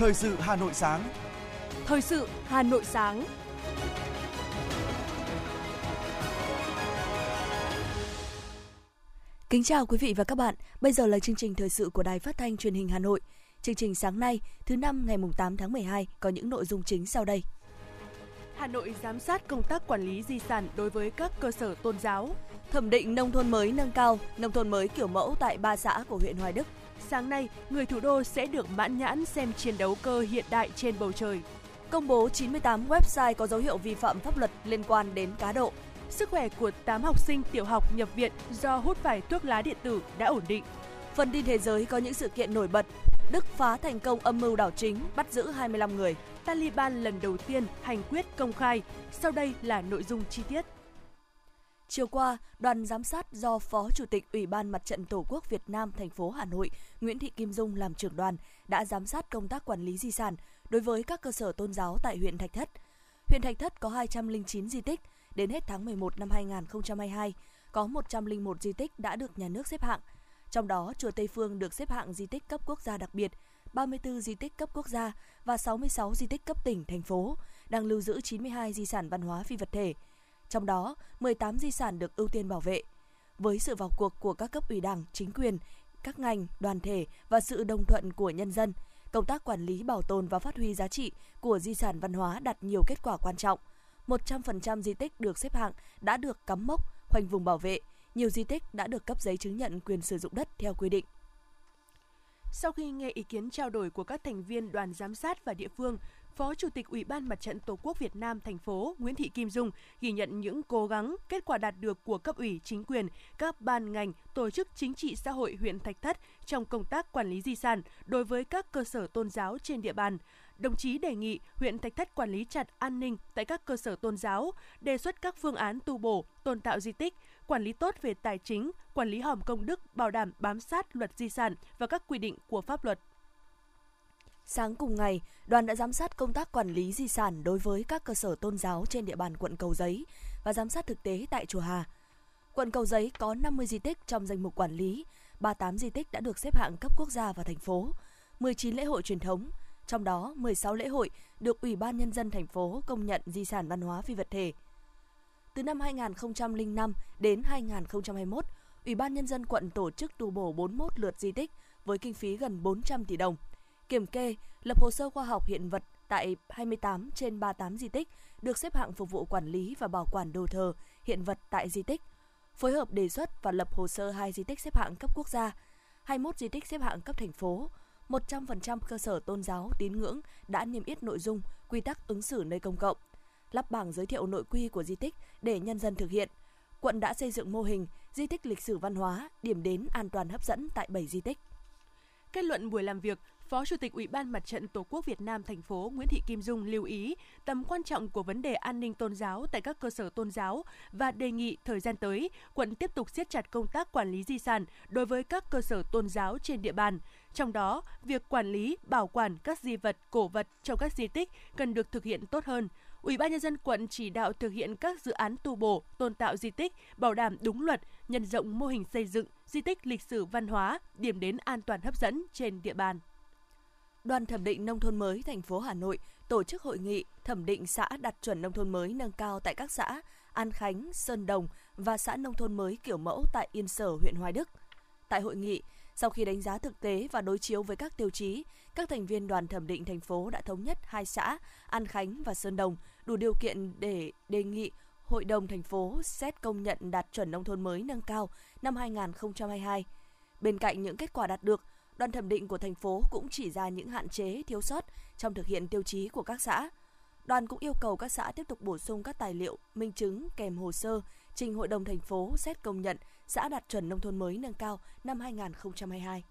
Thời sự Hà Nội sáng. Thời sự Hà Nội sáng. Kính chào quý vị và các bạn. Bây giờ là chương trình thời sự của Đài Phát thanh Truyền hình Hà Nội. Chương trình sáng nay, thứ năm ngày 8 tháng 12 có những nội dung chính sau đây. Hà Nội giám sát công tác quản lý di sản đối với các cơ sở tôn giáo. Thẩm định nông thôn mới nâng cao, nông thôn mới kiểu mẫu tại 3 xã của huyện Hoài Đức. Sáng nay, người thủ đô sẽ được mãn nhãn xem chiến đấu cơ hiện đại trên bầu trời. Công bố 98 website có dấu hiệu vi phạm pháp luật liên quan đến cá độ. Sức khỏe của 8 học sinh tiểu học nhập viện do hút phải thuốc lá điện tử đã ổn định. Phần tin thế giới có những sự kiện nổi bật. Đức phá thành công âm mưu đảo chính, bắt giữ 25 người. Taliban lần đầu tiên hành quyết công khai. Sau đây là nội dung chi tiết. Chiều qua, đoàn giám sát do Phó Chủ tịch Ủy ban Mặt trận Tổ quốc Việt Nam thành phố Hà Nội Nguyễn Thị Kim Dung làm trưởng đoàn đã giám sát công tác quản lý di sản đối với các cơ sở tôn giáo tại huyện Thạch Thất. Huyện Thạch Thất có 209 di tích. Đến hết tháng 11 năm 2022, có 101 di tích đã được nhà nước xếp hạng. Trong đó, Chùa Tây Phương được xếp hạng di tích cấp quốc gia đặc biệt, 34 di tích cấp quốc gia và 66 di tích cấp tỉnh, thành phố, đang lưu giữ 92 di sản văn hóa phi vật thể. Trong đó, 18 di sản được ưu tiên bảo vệ. Với sự vào cuộc của các cấp ủy Đảng, chính quyền, các ngành, đoàn thể và sự đồng thuận của nhân dân, công tác quản lý, bảo tồn và phát huy giá trị của di sản văn hóa đạt nhiều kết quả quan trọng. 100% di tích được xếp hạng đã được cắm mốc, khoanh vùng bảo vệ. Nhiều di tích đã được cấp giấy chứng nhận quyền sử dụng đất theo quy định. Sau khi nghe ý kiến trao đổi của các thành viên đoàn giám sát và địa phương, Phó Chủ tịch Ủy ban Mặt trận Tổ quốc Việt Nam thành phố Nguyễn Thị Kim Dung ghi nhận những cố gắng, kết quả đạt được của cấp ủy, chính quyền, các ban ngành, tổ chức chính trị xã hội huyện Thạch Thất trong công tác quản lý di sản đối với các cơ sở tôn giáo trên địa bàn. Đồng chí đề nghị huyện Thạch Thất quản lý chặt an ninh tại các cơ sở tôn giáo, đề xuất các phương án tu bổ, tôn tạo di tích, quản lý tốt về tài chính, quản lý hòm công đức, bảo đảm bám sát luật di sản và các quy định của pháp luật. Sáng cùng ngày, đoàn đã giám sát công tác quản lý di sản đối với các cơ sở tôn giáo trên địa bàn quận Cầu Giấy và giám sát thực tế tại chùa Hà. Quận Cầu Giấy có 50 di tích trong danh mục quản lý, 38 di tích đã được xếp hạng cấp quốc gia và thành phố, 19 lễ hội truyền thống, trong đó 16 lễ hội được Ủy ban Nhân dân thành phố công nhận di sản văn hóa phi vật thể. Từ năm 2005 đến 2021, Ủy ban Nhân dân quận tổ chức tu bổ 41 lượt di tích với kinh phí gần 400 tỷ đồng. Kiểm kê, lập hồ sơ khoa học hiện vật tại 28 trên 38 di tích được xếp hạng phục vụ quản lý và bảo quản đồ thờ, hiện vật tại di tích. Phối hợp đề xuất và lập hồ sơ 2 di tích xếp hạng cấp quốc gia, 21 di tích xếp hạng cấp thành phố. 100% cơ sở tôn giáo tín ngưỡng đã niêm yết nội dung, quy tắc ứng xử nơi công cộng, lắp bảng giới thiệu nội quy của di tích để nhân dân thực hiện. Quận đã xây dựng mô hình di tích lịch sử văn hóa, điểm đến an toàn hấp dẫn tại 7 di tích. Kết luận buổi làm việc, Phó Chủ tịch Ủy ban Mặt trận Tổ quốc Việt Nam thành phố Nguyễn Thị Kim Dung lưu ý tầm quan trọng của vấn đề an ninh tôn giáo tại các cơ sở tôn giáo và đề nghị thời gian tới, quận tiếp tục siết chặt công tác quản lý di sản đối với các cơ sở tôn giáo trên địa bàn. Trong đó, việc quản lý, bảo quản các di vật, cổ vật trong các di tích cần được thực hiện tốt hơn. Ủy ban Nhân dân quận chỉ đạo thực hiện các dự án tu bổ, tôn tạo di tích, bảo đảm đúng luật, nhân rộng mô hình xây dựng di tích lịch sử văn hóa, điểm đến an toàn hấp dẫn trên địa bàn. Đoàn thẩm định nông thôn mới thành phố Hà Nội tổ chức hội nghị thẩm định xã đạt chuẩn nông thôn mới nâng cao tại các xã An Khánh, Sơn Đồng và xã nông thôn mới kiểu mẫu tại Yên Sở, huyện Hoài Đức. Tại hội nghị, sau khi đánh giá thực tế và đối chiếu với các tiêu chí, các thành viên đoàn thẩm định thành phố đã thống nhất hai xã An Khánh và Sơn Đồng đủ điều kiện để đề nghị Hội đồng thành phố xét công nhận đạt chuẩn nông thôn mới nâng cao năm 2022. Bên cạnh những kết quả đạt được, đoàn thẩm định của thành phố cũng chỉ ra những hạn chế, thiếu sót trong thực hiện tiêu chí của các xã. Đoàn cũng yêu cầu các xã tiếp tục bổ sung các tài liệu, minh chứng kèm hồ sơ trình Hội đồng thành phố xét công nhận xã đạt chuẩn nông thôn mới nâng cao năm 2022.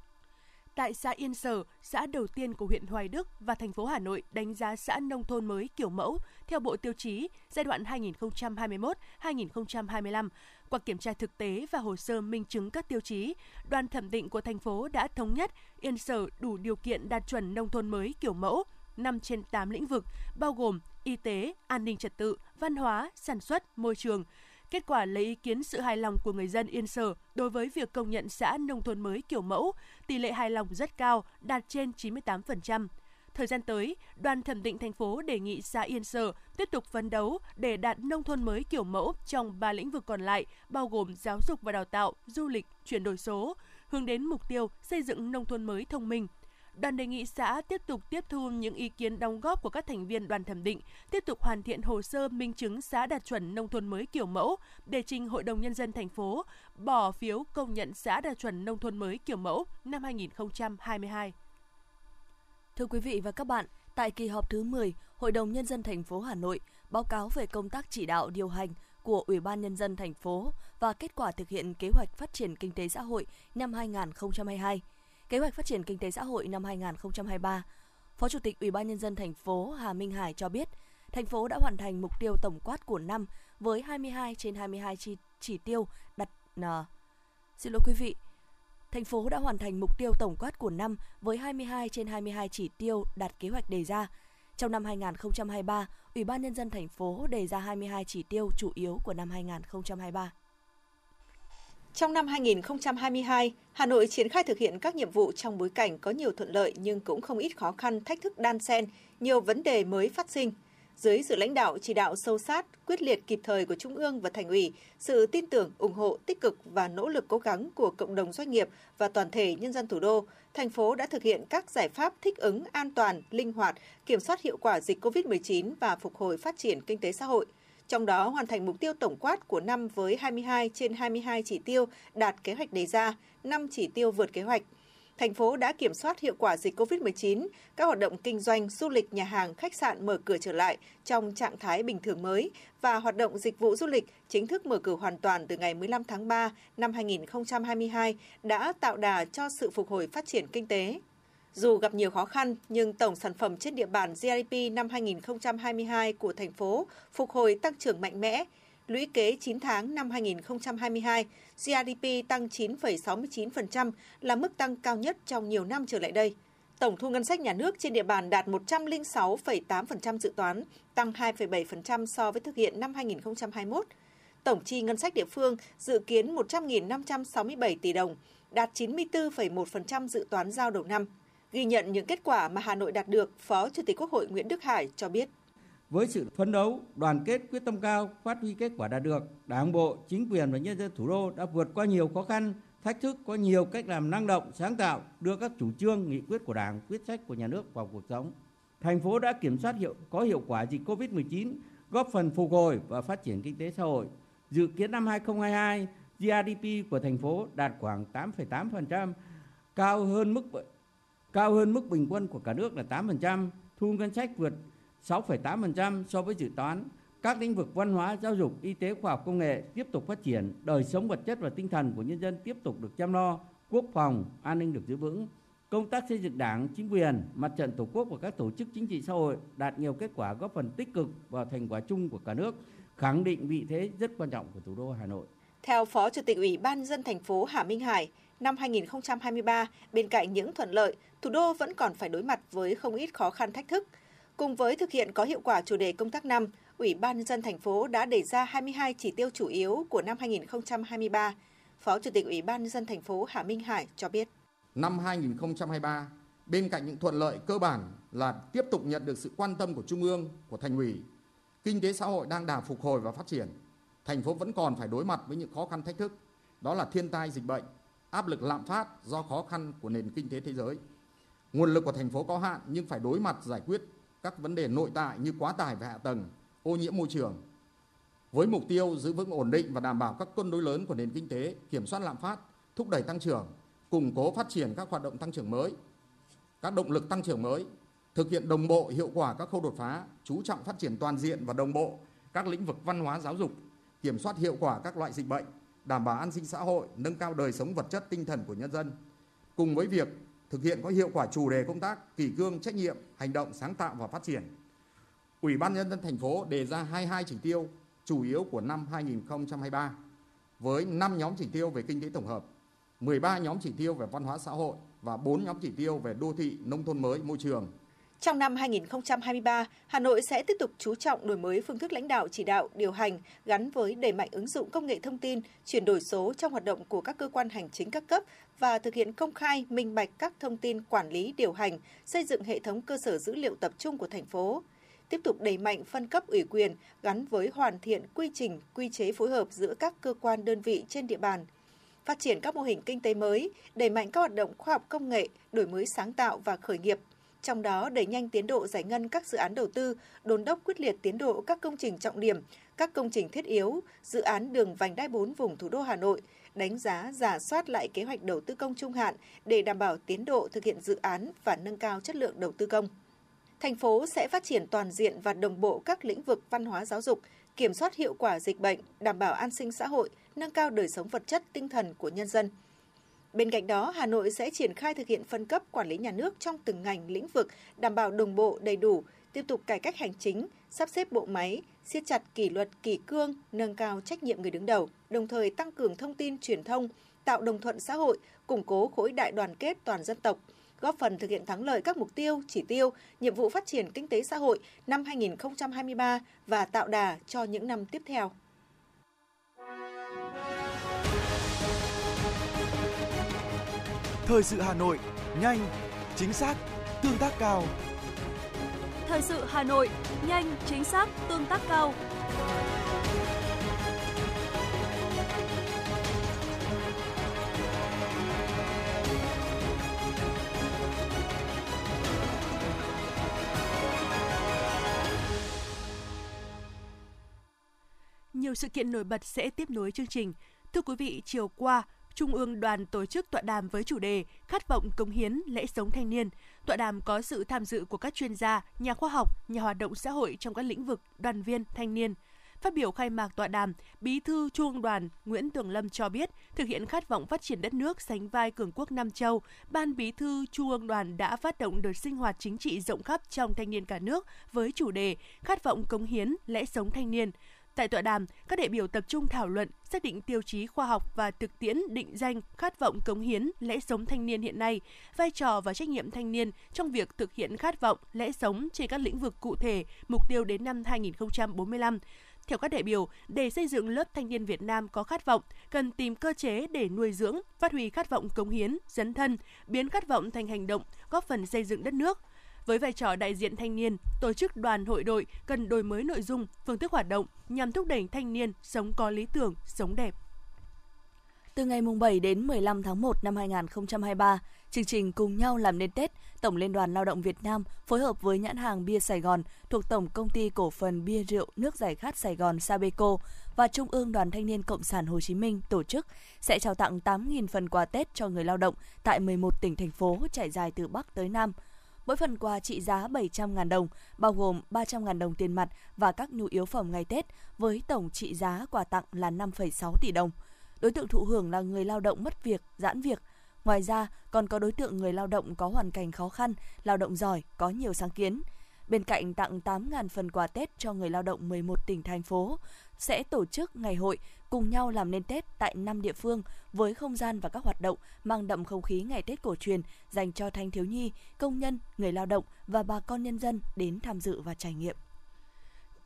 Tại xã Yên Sở, xã đầu tiên của huyện Hoài Đức và thành phố Hà Nội đánh giá xã nông thôn mới kiểu mẫu theo bộ tiêu chí giai đoạn 2021-2025. Qua kiểm tra thực tế và hồ sơ minh chứng các tiêu chí, đoàn thẩm định của thành phố đã thống nhất Yên Sở đủ điều kiện đạt chuẩn nông thôn mới kiểu mẫu 5 trên 8 lĩnh vực, bao gồm y tế, an ninh trật tự, văn hóa, sản xuất, môi trường. Kết quả lấy ý kiến sự hài lòng của người dân Yên Sở đối với việc công nhận xã nông thôn mới kiểu mẫu, tỷ lệ hài lòng rất cao, đạt trên 98%. Thời gian tới, Đoàn Thẩm định thành phố đề nghị xã Yên Sở tiếp tục phấn đấu để đạt nông thôn mới kiểu mẫu trong 3 lĩnh vực còn lại, bao gồm giáo dục và đào tạo, du lịch, chuyển đổi số, hướng đến mục tiêu xây dựng nông thôn mới thông minh. Đoàn đề nghị xã tiếp tục tiếp thu những ý kiến đóng góp của các thành viên đoàn thẩm định, tiếp tục hoàn thiện hồ sơ minh chứng xã đạt chuẩn nông thôn mới kiểu mẫu để trình Hội đồng Nhân dân thành phố bỏ phiếu công nhận xã đạt chuẩn nông thôn mới kiểu mẫu năm 2022. Thưa quý vị và các bạn, tại kỳ họp thứ 10, Hội đồng Nhân dân thành phố Hà Nội báo cáo về công tác chỉ đạo điều hành của Ủy ban Nhân dân thành phố và kết quả thực hiện kế hoạch phát triển kinh tế xã hội năm 2022. Kế hoạch phát triển kinh tế xã hội năm 2023, Phó Chủ tịch Ủy ban Nhân dân thành phố Hà Minh Hải cho biết, thành phố đã hoàn thành mục tiêu tổng quát của năm với 22 trên 22 chỉ tiêu đặt. Thành phố đã hoàn thành mục tiêu tổng quát của năm với 22 trên 22 chỉ tiêu đạt kế hoạch đề ra. Trong năm 2023, Ủy ban Nhân dân thành phố đề ra 22 chỉ tiêu chủ yếu của năm 2023. Trong năm 2022, Hà Nội triển khai thực hiện các nhiệm vụ trong bối cảnh có nhiều thuận lợi nhưng cũng không ít khó khăn, thách thức đan xen, nhiều vấn đề mới phát sinh. Dưới sự lãnh đạo chỉ đạo sâu sát, quyết liệt kịp thời của Trung ương và Thành ủy, sự tin tưởng, ủng hộ tích cực và nỗ lực cố gắng của cộng đồng doanh nghiệp và toàn thể nhân dân thủ đô, thành phố đã thực hiện các giải pháp thích ứng an toàn, linh hoạt, kiểm soát hiệu quả dịch COVID-19 và phục hồi phát triển kinh tế xã hội. Trong đó hoàn thành mục tiêu tổng quát của năm với 22 trên 22 chỉ tiêu đạt kế hoạch đề ra, 5 chỉ tiêu vượt kế hoạch. Thành phố đã kiểm soát hiệu quả dịch COVID-19, các hoạt động kinh doanh, du lịch, nhà hàng, khách sạn mở cửa trở lại trong trạng thái bình thường mới và hoạt động dịch vụ du lịch chính thức mở cửa hoàn toàn từ ngày 15 tháng 3 năm 2022 đã tạo đà cho sự phục hồi phát triển kinh tế. Dù gặp nhiều khó khăn, nhưng tổng sản phẩm trên địa bàn GDP năm 2022 của thành phố phục hồi tăng trưởng mạnh mẽ. Lũy kế 9 tháng năm 2022, GDP tăng 9,69% là mức tăng cao nhất trong nhiều năm trở lại đây. Tổng thu ngân sách nhà nước trên địa bàn đạt 106,8% dự toán, tăng 2,7% so với thực hiện năm 2021. Tổng chi ngân sách địa phương dự kiến 100.567 tỷ đồng, đạt 94,1% dự toán giao đầu năm. Ghi nhận những kết quả mà Hà Nội đạt được, Phó Chủ tịch Quốc hội Nguyễn Đức Hải cho biết. Với sự phấn đấu, đoàn kết, quyết tâm cao, phát huy kết quả đạt được, Đảng bộ, chính quyền và nhân dân thủ đô đã vượt qua nhiều khó khăn, thách thức, có nhiều cách làm năng động, sáng tạo, đưa các chủ trương, nghị quyết của Đảng, quyết sách của nhà nước vào cuộc sống. Thành phố đã kiểm soát có hiệu quả dịch COVID-19, góp phần phục hồi và phát triển kinh tế xã hội. Dự kiến năm 2022, GDP của thành phố đạt khoảng 8,8%, cao hơn mức bình quân của cả nước là 8%, thu ngân sách vượt 6,8% so với dự toán. Các lĩnh vực văn hóa, giáo dục, y tế, khoa học công nghệ tiếp tục phát triển, đời sống vật chất và tinh thần của nhân dân tiếp tục được chăm lo, quốc phòng, an ninh được giữ vững. Công tác xây dựng Đảng, chính quyền, mặt trận Tổ quốc và các tổ chức chính trị xã hội đạt nhiều kết quả, góp phần tích cực vào thành quả chung của cả nước, khẳng định vị thế rất quan trọng của thủ đô Hà Nội. Theo Phó Chủ tịch Ủy ban Nhân dân thành phố Hà Minh Hải, năm 2023, bên cạnh những thuận lợi, thủ đô vẫn còn phải đối mặt với không ít khó khăn thách thức. Cùng với thực hiện có hiệu quả chủ đề công tác năm, Ủy ban Nhân dân thành phố đã đề ra 22 chỉ tiêu chủ yếu của năm 2023. Phó Chủ tịch Ủy ban Nhân dân thành phố Hà Minh Hải cho biết. Năm 2023, bên cạnh những thuận lợi cơ bản là tiếp tục nhận được sự quan tâm của Trung ương, của Thành ủy, kinh tế xã hội đang đà phục hồi và phát triển. Thành phố vẫn còn phải đối mặt với những khó khăn thách thức, đó là thiên tai dịch bệnh, áp lực lạm phát do khó khăn của nền kinh tế thế giới. Nguồn lực của thành phố có hạn nhưng phải đối mặt giải quyết các vấn đề nội tại như quá tải về hạ tầng, ô nhiễm môi trường. Với mục tiêu giữ vững ổn định và đảm bảo các cân đối lớn của nền kinh tế, kiểm soát lạm phát, thúc đẩy tăng trưởng, củng cố phát triển các hoạt động tăng trưởng mới, các động lực tăng trưởng mới, thực hiện đồng bộ hiệu quả các khâu đột phá, chú trọng phát triển toàn diện và đồng bộ các lĩnh vực văn hóa giáo dục, kiểm soát hiệu quả các loại dịch bệnh, đảm bảo an sinh xã hội, nâng cao đời sống vật chất tinh thần của nhân dân. Cùng với việc thực hiện có hiệu quả chủ đề công tác kỷ cương, trách nhiệm, hành động sáng tạo và phát triển, Ủy ban Nhân dân thành phố đề ra 22 chỉ tiêu chủ yếu của năm 2023 với 5 nhóm chỉ tiêu về kinh tế tổng hợp, 13 nhóm chỉ tiêu về văn hóa xã hội và 4 nhóm chỉ tiêu về đô thị, nông thôn mới, môi trường. Trong năm 2023, Hà Nội sẽ tiếp tục chú trọng đổi mới phương thức lãnh đạo chỉ đạo, điều hành gắn với đẩy mạnh ứng dụng công nghệ thông tin, chuyển đổi số trong hoạt động của các cơ quan hành chính các cấp và thực hiện công khai, minh bạch các thông tin quản lý điều hành, xây dựng hệ thống cơ sở dữ liệu tập trung của thành phố. Tiếp tục đẩy mạnh phân cấp ủy quyền gắn với hoàn thiện quy trình, quy chế phối hợp giữa các cơ quan đơn vị trên địa bàn. Phát triển các mô hình kinh tế mới, đẩy mạnh các hoạt động khoa học công nghệ, đổi mới sáng tạo và khởi nghiệp. Trong đó đẩy nhanh tiến độ giải ngân các dự án đầu tư, đôn đốc quyết liệt tiến độ các công trình trọng điểm, các công trình thiết yếu, dự án đường vành đai 4 vùng thủ đô Hà Nội, đánh giá, rà soát lại kế hoạch đầu tư công trung hạn để đảm bảo tiến độ thực hiện dự án và nâng cao chất lượng đầu tư công. Thành phố sẽ phát triển toàn diện và đồng bộ các lĩnh vực văn hóa giáo dục, kiểm soát hiệu quả dịch bệnh, đảm bảo an sinh xã hội, nâng cao đời sống vật chất, tinh thần của nhân dân. Bên cạnh đó, Hà Nội sẽ triển khai thực hiện phân cấp quản lý nhà nước trong từng ngành, lĩnh vực, đảm bảo đồng bộ, đầy đủ, tiếp tục cải cách hành chính, sắp xếp bộ máy, siết chặt kỷ luật, kỷ cương, nâng cao trách nhiệm người đứng đầu, đồng thời tăng cường thông tin truyền thông, tạo đồng thuận xã hội, củng cố khối đại đoàn kết toàn dân tộc, góp phần thực hiện thắng lợi các mục tiêu, chỉ tiêu, nhiệm vụ phát triển kinh tế xã hội năm 2023 và tạo đà cho những năm tiếp theo. Thời sự Hà Nội, nhanh, chính xác, tương tác cao. Thời sự Hà Nội, nhanh, chính xác, tương tác cao. Nhiều sự kiện nổi bật sẽ tiếp nối chương trình. Thưa quý vị, chiều qua, Trung ương Đoàn tổ chức tọa đàm với chủ đề Khát vọng cống hiến, lễ sống thanh niên. Tọa đàm có sự tham dự của các chuyên gia, nhà khoa học, nhà hoạt động xã hội trong các lĩnh vực, đoàn viên, thanh niên. Phát biểu khai mạc tọa đàm, Bí thư Trung ương Đoàn Nguyễn Tường Lâm cho biết, thực hiện khát vọng phát triển đất nước sánh vai cường quốc Nam Châu, Ban Bí thư Trung ương Đoàn đã phát động đợt sinh hoạt chính trị rộng khắp trong thanh niên cả nước với chủ đề Khát vọng cống hiến, lễ sống thanh niên. Tại tọa đàm, các đại biểu tập trung thảo luận, xác định tiêu chí khoa học và thực tiễn định danh khát vọng cống hiến, lẽ sống thanh niên hiện nay, vai trò và trách nhiệm thanh niên trong việc thực hiện khát vọng, lẽ sống trên các lĩnh vực cụ thể, mục tiêu đến năm 2045. Theo các đại biểu, để xây dựng lớp thanh niên Việt Nam có khát vọng, cần tìm cơ chế để nuôi dưỡng, phát huy khát vọng cống hiến, dấn thân, biến khát vọng thành hành động, góp phần xây dựng đất nước. Với vai trò đại diện thanh niên, tổ chức đoàn hội đội cần đổi mới nội dung, phương thức hoạt động nhằm thúc đẩy thanh niên sống có lý tưởng, sống đẹp. Từ ngày 7 đến 15 tháng 1 năm 2023, chương trình Cùng nhau làm nên Tết, Tổng Liên đoàn Lao động Việt Nam phối hợp với nhãn hàng Bia Sài Gòn thuộc Tổng Công ty Cổ phần Bia Rượu Nước Giải khát Sài Gòn Sabeco và Trung ương Đoàn Thanh niên Cộng sản Hồ Chí Minh tổ chức sẽ trao tặng 8.000 phần quà Tết cho người lao động tại 11 tỉnh, thành phố trải dài từ Bắc tới Nam. Mỗi phần quà trị giá 700.000 đồng, bao gồm 300.000 đồng tiền mặt và các nhu yếu phẩm ngày Tết, với tổng trị giá quà tặng là 5,6 tỷ đồng. Đối tượng thụ hưởng là người lao động mất việc, giãn việc. Ngoài ra, còn có đối tượng người lao động có hoàn cảnh khó khăn, lao động giỏi, có nhiều sáng kiến. Bên cạnh tặng 8.000 phần quà Tết cho người lao động 11 tỉnh, thành phố, sẽ tổ chức ngày hội Cùng nhau làm nên Tết tại 5 địa phương với không gian và các hoạt động mang đậm không khí ngày Tết cổ truyền dành cho thanh thiếu nhi, công nhân, người lao động và bà con nhân dân đến tham dự và trải nghiệm.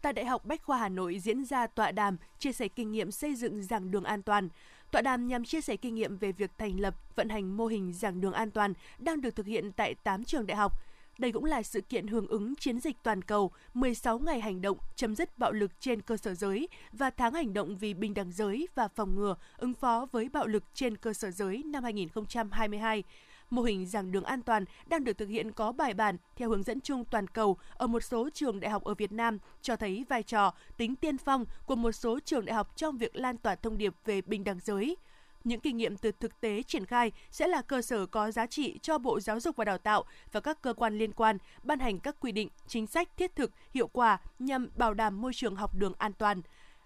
Tại Đại học Bách Khoa Hà Nội diễn ra tọa đàm chia sẻ kinh nghiệm xây dựng giảng đường an toàn. Tọa đàm nhằm chia sẻ kinh nghiệm về việc thành lập, vận hành mô hình giảng đường an toàn đang được thực hiện tại 8 trường đại học. Đây cũng là sự kiện hưởng ứng chiến dịch toàn cầu 16 ngày hành động chấm dứt bạo lực trên cơ sở giới và tháng hành động vì bình đẳng giới và phòng ngừa ứng phó với bạo lực trên cơ sở giới năm 2022. Mô hình giảng đường an toàn đang được thực hiện có bài bản theo hướng dẫn chung toàn cầu ở một số trường đại học ở Việt Nam, cho thấy vai trò, tính tiên phong của một số trường đại học trong việc lan tỏa thông điệp về bình đẳng giới. Những kinh nghiệm từ thực tế triển khai sẽ là cơ sở có giá trị cho Bộ Giáo dục và Đào tạo và các cơ quan liên quan ban hành các quy định, chính sách thiết thực, hiệu quả nhằm bảo đảm môi trường học đường an toàn.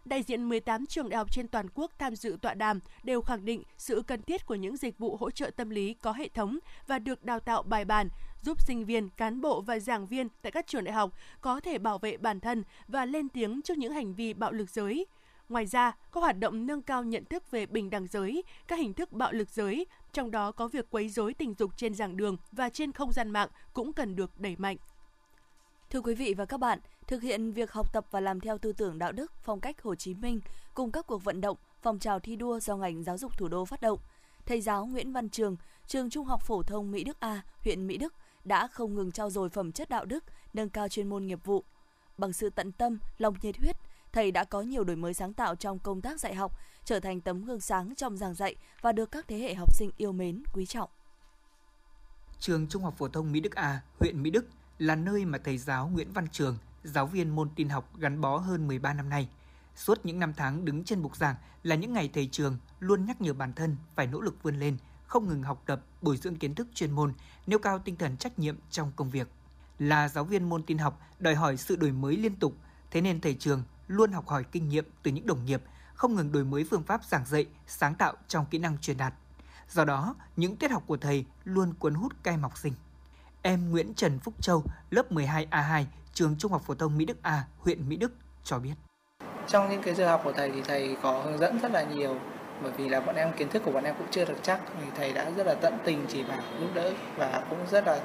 Đại diện 18 trường đại học trên toàn quốc tham dự tọa đàm đều khẳng định sự cần thiết của những dịch vụ hỗ trợ tâm lý có hệ thống và được đào tạo bài bản, giúp sinh viên, cán bộ và giảng viên tại các trường đại học có thể bảo vệ bản thân và lên tiếng trước những hành vi bạo lực giới. Ngoài ra, các hoạt động nâng cao nhận thức về bình đẳng giới, các hình thức bạo lực giới, trong đó có việc quấy rối tình dục trên giảng đường và trên không gian mạng cũng cần được đẩy mạnh. Thưa quý vị và các bạn, thực hiện việc học tập và làm theo tư tưởng đạo đức, phong cách Hồ Chí Minh cùng các cuộc vận động, phong trào thi đua do ngành giáo dục thủ đô phát động, thầy giáo Nguyễn Văn Trường, trường Trung học phổ thông Mỹ Đức A, huyện Mỹ Đức đã không ngừng trau dồi phẩm chất đạo đức, nâng cao chuyên môn nghiệp vụ. Bằng sự tận tâm, lòng nhiệt huyết, thầy đã có nhiều đổi mới sáng tạo trong công tác dạy học, trở thành tấm gương sáng trong giảng dạy và được các thế hệ học sinh yêu mến, quý trọng. Trường Trung học phổ thông Mỹ Đức A, huyện Mỹ Đức là nơi mà thầy giáo Nguyễn Văn Trường, giáo viên môn tin học gắn bó hơn 13 năm nay. Suốt những năm tháng đứng trên bục giảng là những ngày thầy Trường luôn nhắc nhở bản thân phải nỗ lực vươn lên, không ngừng học tập, bồi dưỡng kiến thức chuyên môn, nêu cao tinh thần trách nhiệm trong công việc. Là giáo viên môn tin học đòi hỏi sự đổi mới liên tục, thế nên thầy Trường luôn học hỏi kinh nghiệm từ những đồng nghiệp, không ngừng đổi mới phương pháp giảng dạy, sáng tạo trong kỹ năng truyền đạt. Do đó, những tiết học của thầy luôn cuốn hút các học sinh. Em Nguyễn Trần Phúc Châu, lớp 12A2, trường Trung học phổ thông Mỹ Đức A, huyện Mỹ Đức cho biết. Trong những cái giờ học của thầy thì thầy có hướng dẫn rất là nhiều, bởi vì là bọn em kiến thức của bọn em cũng chưa được chắc, thì thầy đã rất là tận tình chỉ bảo, giúp đỡ và cũng rất là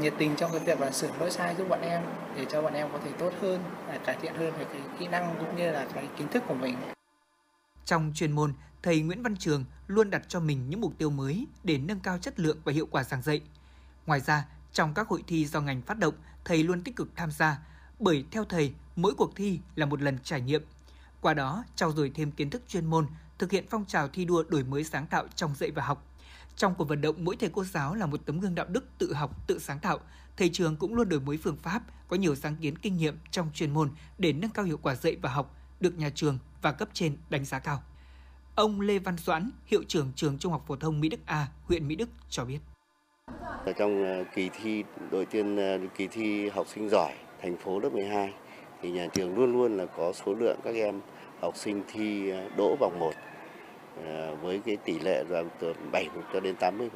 nhiệt tình trong cái việc là sửa lỗi sai giúp bọn em để cho bọn em có thể tốt hơn, cải thiện hơn về cái kỹ năng cũng như là cái kiến thức của mình. Trong chuyên môn, thầy Nguyễn Văn Trường luôn đặt cho mình những mục tiêu mới để nâng cao chất lượng và hiệu quả giảng dạy. Ngoài ra, trong các hội thi do ngành phát động, thầy luôn tích cực tham gia, bởi theo thầy, mỗi cuộc thi là một lần trải nghiệm. Qua đó, trau dồi thêm kiến thức chuyên môn, thực hiện phong trào thi đua đổi mới sáng tạo trong dạy và học. Trong cuộc vận động, mỗi thầy cô giáo là một tấm gương đạo đức tự học, tự sáng tạo. Thầy Trường cũng luôn đổi mới phương pháp, có nhiều sáng kiến kinh nghiệm trong chuyên môn để nâng cao hiệu quả dạy và học, được nhà trường và cấp trên đánh giá cao. Ông Lê Văn Soạn, hiệu trưởng trường Trung học phổ thông Mỹ Đức A, huyện Mỹ Đức cho biết. Trong kỳ thi đầu tiên, kỳ thi học sinh giỏi thành phố lớp 12, thì nhà trường luôn luôn là có số lượng các em học sinh thi đỗ vòng 1 với cái tỷ lệ là từ 70 cho đến 80%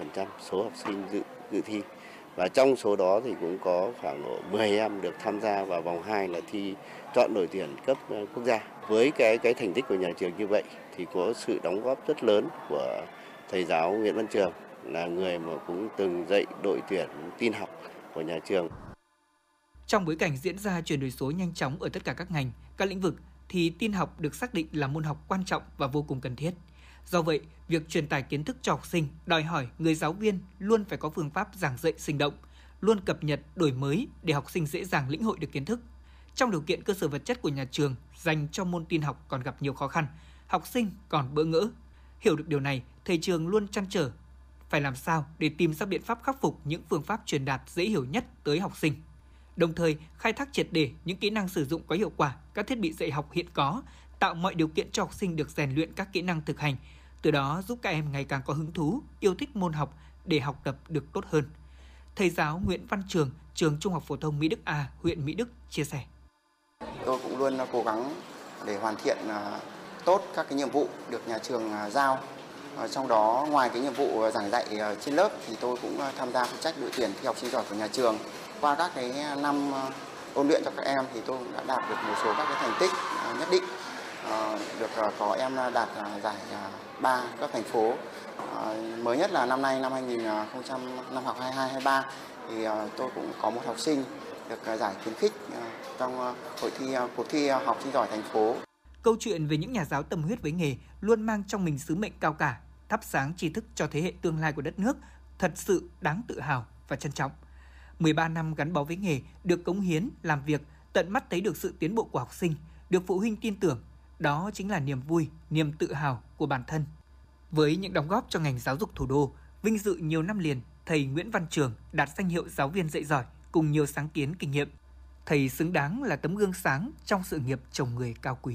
số học sinh dự thi, và trong số đó thì cũng có khoảng độ 10 em được tham gia vào vòng 2 là thi chọn đội tuyển cấp quốc gia. Với cái thành tích của nhà trường như vậy thì có sự đóng góp rất lớn của thầy giáo Nguyễn Văn Trường, là người mà cũng từng dạy đội tuyển tin học của nhà trường. Trong bối cảnh diễn ra chuyển đổi số nhanh chóng ở tất cả các ngành, các lĩnh vực, thì tin học được xác định là môn học quan trọng và vô cùng cần thiết. Do vậy, việc truyền tải kiến thức cho học sinh đòi hỏi người giáo viên luôn phải có phương pháp giảng dạy sinh động, luôn cập nhật, đổi mới để học sinh dễ dàng lĩnh hội được kiến thức. Trong điều kiện cơ sở vật chất của nhà trường dành cho môn tin học còn gặp nhiều khó khăn, học sinh còn bỡ ngỡ. Hiểu được điều này, thầy Trường luôn trăn trở phải làm sao để tìm ra biện pháp khắc phục những phương pháp truyền đạt dễ hiểu nhất tới học sinh, đồng thời khai thác triệt để những kỹ năng sử dụng có hiệu quả các thiết bị dạy học hiện có, tạo mọi điều kiện cho học sinh được rèn luyện các kỹ năng thực hành, từ đó giúp các em ngày càng có hứng thú, yêu thích môn học để học tập được tốt hơn. Thầy giáo Nguyễn Văn Trường, trường Trung học phổ thông Mỹ Đức A, huyện Mỹ Đức chia sẻ. Tôi cũng luôn cố gắng để hoàn thiện tốt các cái nhiệm vụ được nhà trường giao. Trong đó, ngoài cái nhiệm vụ giảng dạy trên lớp thì tôi cũng tham gia phụ trách đội tuyển thi học sinh giỏi của nhà trường. Qua các cái năm ôn luyện cho các em thì tôi cũng đã đạt được một số các cái thành tích nhất định. Được có em đạt giải 3 cấp thành phố. Mới nhất là năm nay, năm 2022-23 thì tôi cũng có một học sinh được giải khuyến khích trong cuộc thi học sinh giỏi thành phố. Câu chuyện về những nhà giáo tâm huyết với nghề luôn mang trong mình sứ mệnh cao cả, thắp sáng tri thức cho thế hệ tương lai của đất nước, thật sự đáng tự hào và trân trọng. 13 năm gắn bó với nghề, được cống hiến, làm việc, tận mắt thấy được sự tiến bộ của học sinh, được phụ huynh tin tưởng, đó chính là niềm vui, niềm tự hào của bản thân. Với những đóng góp cho ngành giáo dục thủ đô, vinh dự nhiều năm liền, thầy Nguyễn Văn Trường đạt danh hiệu giáo viên dạy giỏi cùng nhiều sáng kiến kinh nghiệm. Thầy xứng đáng là tấm gương sáng trong sự nghiệp trồng người cao quý.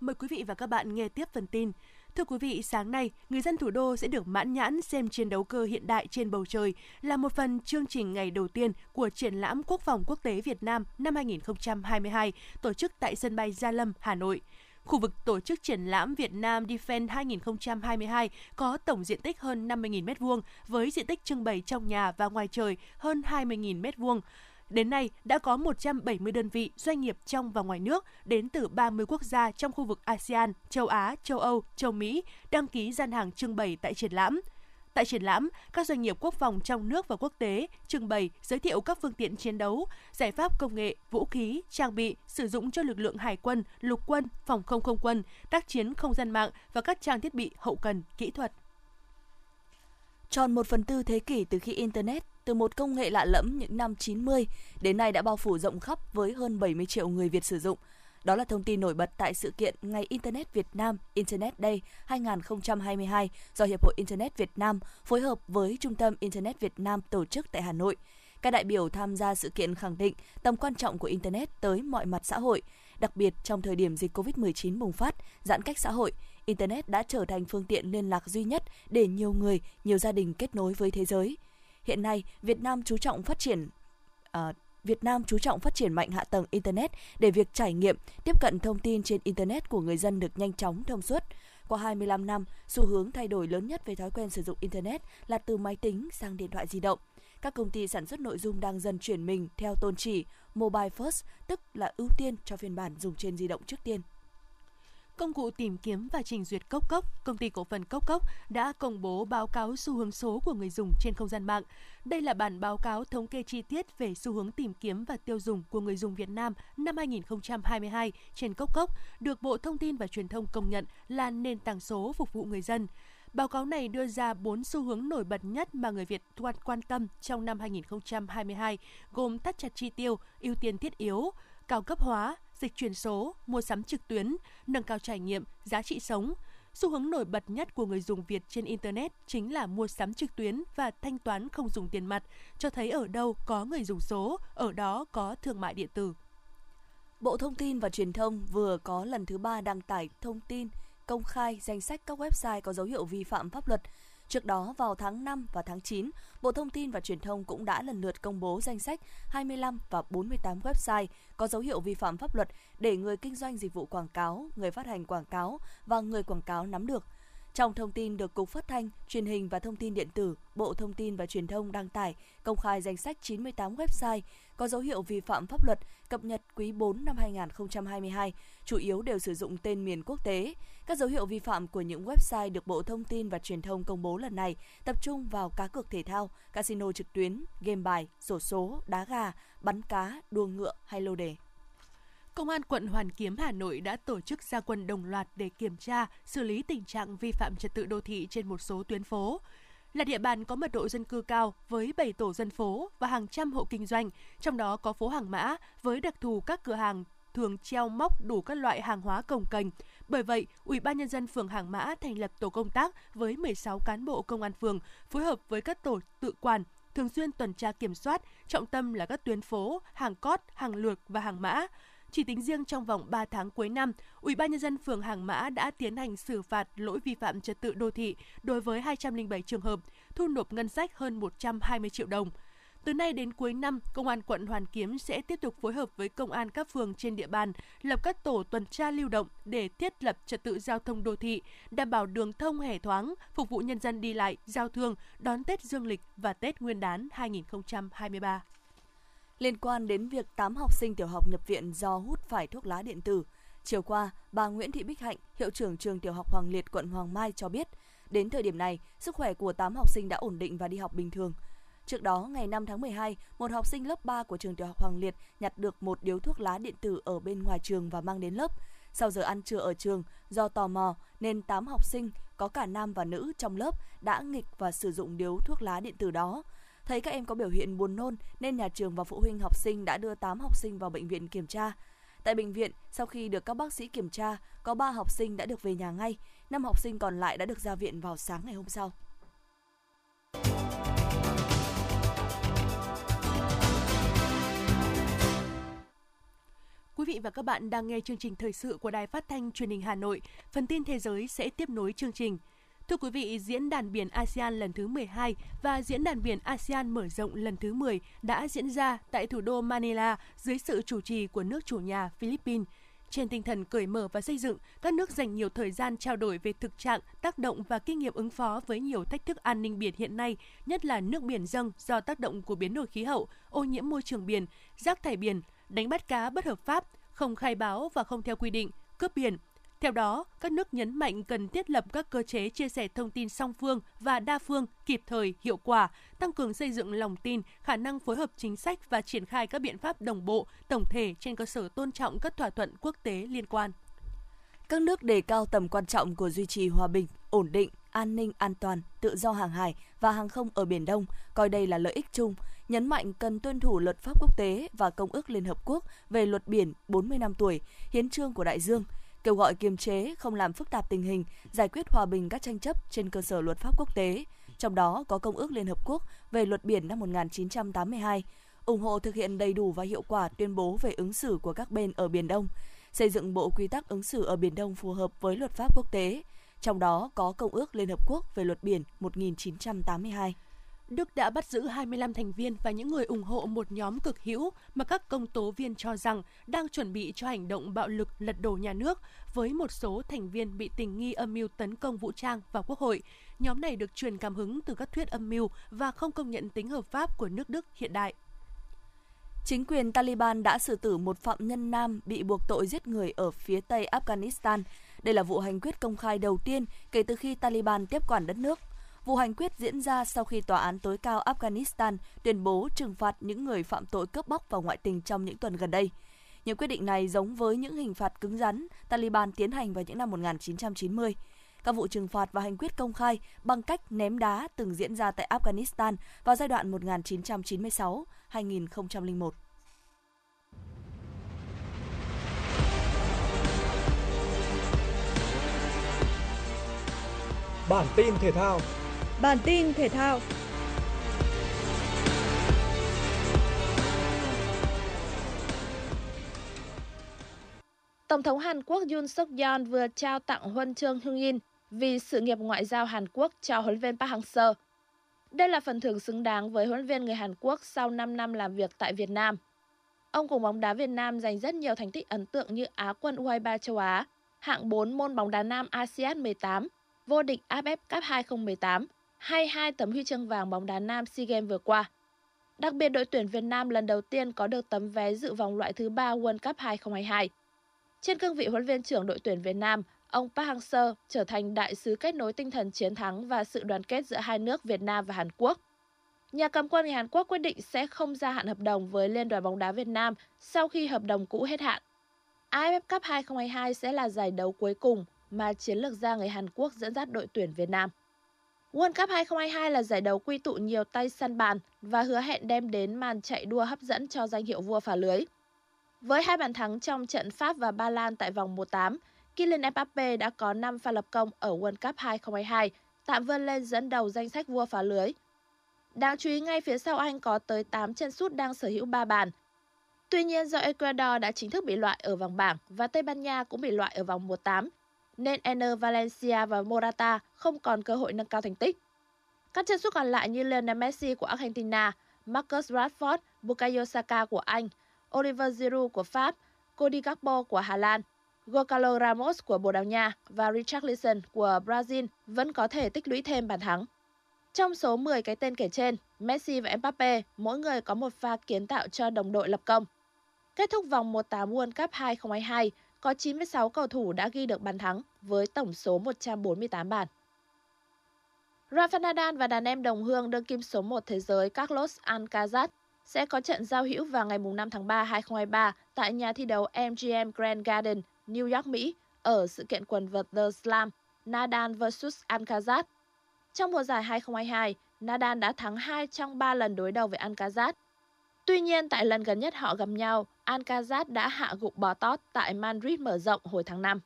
Mời quý vị và các bạn nghe tiếp phần tin. Thưa quý vị, sáng nay, người dân thủ đô sẽ được mãn nhãn xem chiến đấu cơ hiện đại trên bầu trời, là một phần chương trình ngày đầu tiên của triển lãm Quốc phòng quốc tế Việt Nam năm 2022 tổ chức tại sân bay Gia Lâm, Hà Nội. Khu vực tổ chức triển lãm Việt Nam Defense 2022 có tổng diện tích hơn 50.000 m2 với diện tích trưng bày trong nhà và ngoài trời hơn 20.000 m2. Đến nay, đã có 170 đơn vị, doanh nghiệp trong và ngoài nước đến từ 30 quốc gia trong khu vực ASEAN, châu Á, châu Âu, châu Mỹ đăng ký gian hàng trưng bày tại triển lãm. Tại triển lãm, các doanh nghiệp quốc phòng trong nước và quốc tế trưng bày, giới thiệu các phương tiện chiến đấu, giải pháp công nghệ, vũ khí, trang bị sử dụng cho lực lượng hải quân, lục quân, phòng không không quân, tác chiến không gian mạng và các trang thiết bị hậu cần, kỹ thuật. Tròn 1/4 thế kỷ từ khi Internet, từ một công nghệ lạ lẫm những năm 90, đến nay đã bao phủ rộng khắp với hơn 70 triệu người Việt sử dụng. Đó là thông tin nổi bật tại sự kiện Ngày Internet Việt Nam Internet Day 2022 do Hiệp hội Internet Việt Nam phối hợp với Trung tâm Internet Việt Nam tổ chức tại Hà Nội. Các đại biểu tham gia sự kiện khẳng định tầm quan trọng của Internet tới mọi mặt xã hội. Đặc biệt, trong thời điểm dịch COVID-19 bùng phát, giãn cách xã hội, Internet đã trở thành phương tiện liên lạc duy nhất để nhiều người, nhiều gia đình kết nối với thế giới. Hiện nay, Việt Nam chú trọng phát triển mạnh hạ tầng Internet để việc trải nghiệm, tiếp cận thông tin trên Internet của người dân được nhanh chóng, thông suốt. Qua 25 năm, xu hướng thay đổi lớn nhất về thói quen sử dụng Internet là từ máy tính sang điện thoại di động. Các công ty sản xuất nội dung đang dần chuyển mình theo tôn chỉ Mobile First, tức là ưu tiên cho phiên bản dùng trên di động trước tiên. Công cụ tìm kiếm và trình duyệt Cốc Cốc, công ty cổ phần Cốc Cốc đã công bố báo cáo xu hướng số của người dùng trên không gian mạng. Đây là bản báo cáo thống kê chi tiết về xu hướng tìm kiếm và tiêu dùng của người dùng Việt Nam năm 2022 trên Cốc Cốc, được Bộ Thông tin và Truyền thông công nhận là nền tảng số phục vụ người dân. Báo cáo này đưa ra 4 xu hướng nổi bật nhất mà người Việt quan tâm trong năm 2022, gồm thắt chặt chi tiêu, ưu tiên thiết yếu, cao cấp hóa, dịch chuyển số, mua sắm trực tuyến, nâng cao trải nghiệm, giá trị sống. Xu hướng nổi bật nhất của người dùng Việt trên Internet chính là mua sắm trực tuyến và thanh toán không dùng tiền mặt, cho thấy ở đâu có người dùng số, ở đó có thương mại điện tử. Bộ Thông tin và Truyền thông vừa có lần thứ 3 đăng tải thông tin công khai danh sách các website có dấu hiệu vi phạm pháp luật. Trước đó, vào tháng 5 và tháng 9, Bộ Thông tin và Truyền thông cũng đã lần lượt công bố danh sách 25 và 48 website có dấu hiệu vi phạm pháp luật để người kinh doanh dịch vụ quảng cáo, người phát hành quảng cáo và người quảng cáo nắm được. Trong thông tin được Cục Phát thanh, Truyền hình và Thông tin điện tử, Bộ Thông tin và Truyền thông đăng tải công khai danh sách 98 website có dấu hiệu vi phạm pháp luật cập nhật quý 4 năm 2022, chủ yếu đều sử dụng tên miền quốc tế. Các dấu hiệu vi phạm của những website được Bộ Thông tin và Truyền thông công bố lần này tập trung vào cá cược thể thao, casino trực tuyến, game bài, xổ số, đá gà, bắn cá, đua ngựa hay lô đề. Công an quận Hoàn Kiếm, Hà Nội đã tổ chức ra quân đồng loạt để kiểm tra, xử lý tình trạng vi phạm trật tự đô thị trên một số tuyến phố. Là địa bàn có mật độ dân cư cao với 7 tổ dân phố và hàng trăm hộ kinh doanh, trong đó có phố Hàng Mã với đặc thù các cửa hàng thường treo móc đủ các loại hàng hóa cồng kềnh. Bởi vậy, Ủy ban nhân dân phường Hàng Mã thành lập tổ công tác với 16 cán bộ công an phường phối hợp với các tổ tự quản, thường xuyên tuần tra kiểm soát, trọng tâm là các tuyến phố Hàng Cót, Hàng Lược và Hàng Mã. Chỉ tính riêng trong vòng 3 tháng cuối năm, Ủy ban nhân dân phường Hàng Mã đã tiến hành xử phạt lỗi vi phạm trật tự đô thị đối với 207 trường hợp, thu nộp ngân sách hơn 120 triệu đồng. Từ nay đến cuối năm, Công an quận Hoàn Kiếm sẽ tiếp tục phối hợp với công an các phường trên địa bàn, lập các tổ tuần tra lưu động để thiết lập trật tự giao thông đô thị, đảm bảo đường thông hẻ thoáng, phục vụ nhân dân đi lại, giao thương, đón Tết Dương lịch và Tết Nguyên đán 2023. Liên quan đến việc 8 học sinh tiểu học nhập viện do hút phải thuốc lá điện tử, chiều qua, bà Nguyễn Thị Bích Hạnh, hiệu trưởng trường tiểu học Hoàng Liệt, quận Hoàng Mai cho biết, đến thời điểm này, sức khỏe của 8 học sinh đã ổn định và đi học bình thường. Trước đó, ngày 5 tháng 12, một học sinh lớp 3 của trường tiểu học Hoàng Liệt nhặt được một điếu thuốc lá điện tử ở bên ngoài trường và mang đến lớp. Sau giờ ăn trưa ở trường, do tò mò nên 8 học sinh, có cả nam và nữ trong lớp, đã nghịch và sử dụng điếu thuốc lá điện tử đó. Thấy các em có biểu hiện buồn nôn nên nhà trường và phụ huynh học sinh đã đưa 8 học sinh vào bệnh viện kiểm tra. Tại bệnh viện, sau khi được các bác sĩ kiểm tra, có 3 học sinh đã được về nhà ngay, 5 học sinh còn lại đã được ra viện vào sáng ngày hôm sau. Quý vị và các bạn đang nghe chương trình thời sự của Đài Phát thanh Truyền hình Hà Nội. Phần tin thế giới sẽ tiếp nối chương trình. Thưa quý vị, Diễn đàn biển ASEAN lần thứ 12 và Diễn đàn biển ASEAN mở rộng lần thứ 10 đã diễn ra tại thủ đô Manila dưới sự chủ trì của nước chủ nhà Philippines. Trên tinh thần cởi mở và xây dựng, các nước dành nhiều thời gian trao đổi về thực trạng, tác động và kinh nghiệm ứng phó với nhiều thách thức an ninh biển hiện nay, nhất là nước biển dâng do tác động của biến đổi khí hậu, ô nhiễm môi trường biển, rác thải biển, đánh bắt cá bất hợp pháp, không khai báo và không theo quy định, cướp biển, Theo đó, các nước nhấn mạnh cần thiết lập các cơ chế chia sẻ thông tin song phương và đa phương kịp thời, hiệu quả, tăng cường xây dựng lòng tin, khả năng phối hợp chính sách và triển khai các biện pháp đồng bộ, tổng thể trên cơ sở tôn trọng các thỏa thuận quốc tế liên quan. Các nước đề cao tầm quan trọng của duy trì hòa bình, ổn định, an ninh, an toàn, tự do hàng hải và hàng không ở Biển Đông, coi đây là lợi ích chung, nhấn mạnh cần tuân thủ luật pháp quốc tế và Công ước Liên Hợp Quốc về luật biển 40 năm tuổi, Hiến chương của Đại Dương, kêu gọi kiềm chế, không làm phức tạp tình hình, giải quyết hòa bình các tranh chấp trên cơ sở luật pháp quốc tế, trong đó có Công ước Liên Hợp Quốc về luật biển năm 1982, ủng hộ thực hiện đầy đủ và hiệu quả tuyên bố về ứng xử của các bên ở Biển Đông, xây dựng bộ quy tắc ứng xử ở Biển Đông phù hợp với luật pháp quốc tế, trong đó có Công ước Liên Hợp Quốc về luật biển 1982. Đức đã bắt giữ 25 thành viên và những người ủng hộ một nhóm cực hữu mà các công tố viên cho rằng đang chuẩn bị cho hành động bạo lực lật đổ nhà nước, với một số thành viên bị tình nghi âm mưu tấn công vũ trang vào quốc hội. Nhóm này được truyền cảm hứng từ các thuyết âm mưu và không công nhận tính hợp pháp của nước Đức hiện đại. Chính quyền Taliban đã xử tử một phạm nhân nam bị buộc tội giết người ở phía tây Afghanistan. Đây là vụ hành quyết công khai đầu tiên kể từ khi Taliban tiếp quản đất nước. Vụ hành quyết diễn ra sau khi Tòa án tối cao Afghanistan tuyên bố trừng phạt những người phạm tội cướp bóc và ngoại tình trong những tuần gần đây. Những quyết định này giống với những hình phạt cứng rắn Taliban tiến hành vào những năm 1990. Các vụ trừng phạt và hành quyết công khai bằng cách ném đá từng diễn ra tại Afghanistan vào giai đoạn 1996-2001. Bản tin thể thao. Tổng thống Hàn Quốc Yoon Suk Yeol vừa trao tặng huân chương Hưng Yên vì sự nghiệp ngoại giao Hàn Quốc cho huấn luyện viên Park Hang-seo. Đây là phần thưởng xứng đáng với huấn luyện viên người Hàn Quốc sau 5 năm làm việc tại Việt Nam. Ông cùng bóng đá Việt Nam giành rất nhiều thành tích ấn tượng như Á quân U23 châu Á, hạng 4 môn bóng đá nam ASEAN 18, vô địch AFF Cup 2018 hay 2 tấm huy chương vàng bóng đá nam SEA Games vừa qua. Đặc biệt đội tuyển Việt Nam lần đầu tiên có được tấm vé dự vòng loại thứ 3 World Cup 2022. Trên cương vị huấn luyện viên trưởng đội tuyển Việt Nam, ông Park Hang-seo trở thành đại sứ kết nối tinh thần chiến thắng và sự đoàn kết giữa hai nước Việt Nam và Hàn Quốc. Nhà cầm quân người Hàn Quốc quyết định sẽ không gia hạn hợp đồng với Liên đoàn bóng đá Việt Nam sau khi hợp đồng cũ hết hạn. AFF Cup 2022 sẽ là giải đấu cuối cùng mà chiến lược gia người Hàn Quốc dẫn dắt đội tuyển Việt Nam. World Cup 2022 là giải đấu quy tụ nhiều tay săn bàn và hứa hẹn đem đến màn chạy đua hấp dẫn cho danh hiệu vua phá lưới. Với 2 bàn thắng trong trận Pháp và Ba Lan tại vòng 1/8, Kylian Mbappe đã có 5 pha lập công ở World Cup 2022, tạm vươn lên dẫn đầu danh sách vua phá lưới. Đáng chú ý ngay phía sau Anh có tới 8 chân sút đang sở hữu 3 bàn. Tuy nhiên do Ecuador đã chính thức bị loại ở vòng bảng và Tây Ban Nha cũng bị loại ở vòng 1/8, nên Enner Valencia và Morata không còn cơ hội nâng cao thành tích. Các chân sút còn lại như Lionel Messi của Argentina, Marcus Rashford, Bukayo Saka của Anh, Oliver Giroud của Pháp, Cody Gakpo của Hà Lan, Gonçalo Ramos của Bồ Đào Nha và Richarlison của Brazil vẫn có thể tích lũy thêm bàn thắng. Trong số 10 cái tên kể trên, Messi và Mbappe mỗi người có một pha kiến tạo cho đồng đội lập công. Kết thúc vòng 1/8 World Cup 2022, có 96 cầu thủ đã ghi được bàn thắng với tổng số 148 bàn. Rafael Nadal và đàn em đồng hương đương kim số 1 thế giới Carlos Alcaraz sẽ có trận giao hữu vào ngày 5 tháng 3, 2023 tại nhà thi đấu MGM Grand Garden, New York, Mỹ ở sự kiện quần vợt The Slam Nadal vs Alcaraz. Trong mùa giải 2022, Nadal đã thắng 2 trong 3 lần đối đầu với Alcaraz. Tuy nhiên, tại lần gần nhất họ gặp nhau, Alcaraz đã hạ gục bò tót tại Madrid mở rộng hồi tháng 5.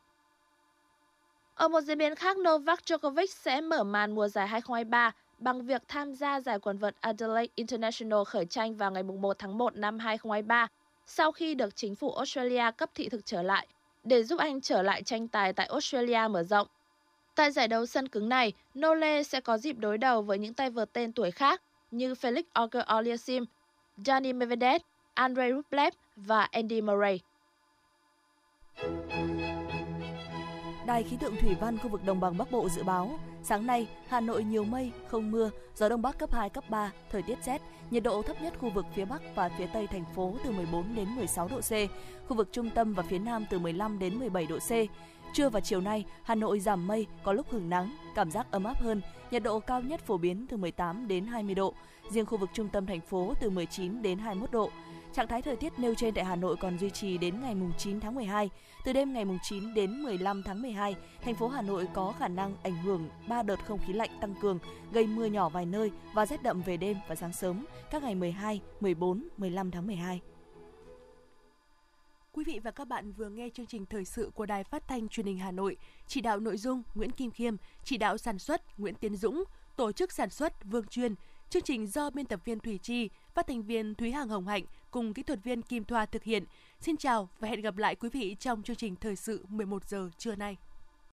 Ở một diễn biến khác, Novak Djokovic sẽ mở màn mùa giải 2023 bằng việc tham gia giải quần vợt Adelaide International khởi tranh vào ngày 1 tháng 1 năm 2023 sau khi được chính phủ Australia cấp thị thực trở lại để giúp anh trở lại tranh tài tại Australia mở rộng. Tại giải đấu sân cứng này, Nole sẽ có dịp đối đầu với những tay vợt tên tuổi khác như Felix Auger-Aliassime, Dani Medvedev, Andrei Rublev và Andy Murray. Đài khí tượng thủy văn khu vực đồng bằng Bắc Bộ dự báo sáng nay Hà Nội nhiều mây, không mưa, gió đông bắc cấp 2, cấp 3, thời tiết rét, nhiệt độ thấp nhất khu vực phía bắc và phía tây thành phố từ 14 đến 16 độ C, khu vực trung tâm và phía nam từ 15 đến 17 độ C. Trưa và chiều nay, Hà Nội giảm mây, có lúc hửng nắng, cảm giác ấm áp hơn, nhiệt độ cao nhất phổ biến từ 18 đến 20 độ, riêng khu vực trung tâm thành phố từ 19 đến 21 độ. Trạng thái thời tiết nêu trên tại Hà Nội còn duy trì đến ngày 9 tháng 12. Từ đêm ngày 9 đến 15 tháng 12, thành phố Hà Nội có khả năng ảnh hưởng 3 đợt không khí lạnh tăng cường, gây mưa nhỏ vài nơi và rét đậm về đêm và sáng sớm các ngày 12, 14, 15 tháng 12. Quý vị và các bạn vừa nghe chương trình thời sự của Đài Phát thanh Truyền hình Hà Nội, chỉ đạo nội dung Nguyễn Kim Khiêm, chỉ đạo sản xuất Nguyễn Tiến Dũng, tổ chức sản xuất Vương Chuyên. Chương trình do biên tập viên Thủy Chi, phát thanh viên Thúy Hằng Hồng Hạnh cùng kỹ thuật viên Kim Thoa thực hiện. Xin chào và hẹn gặp lại quý vị trong chương trình thời sự 11 giờ trưa nay.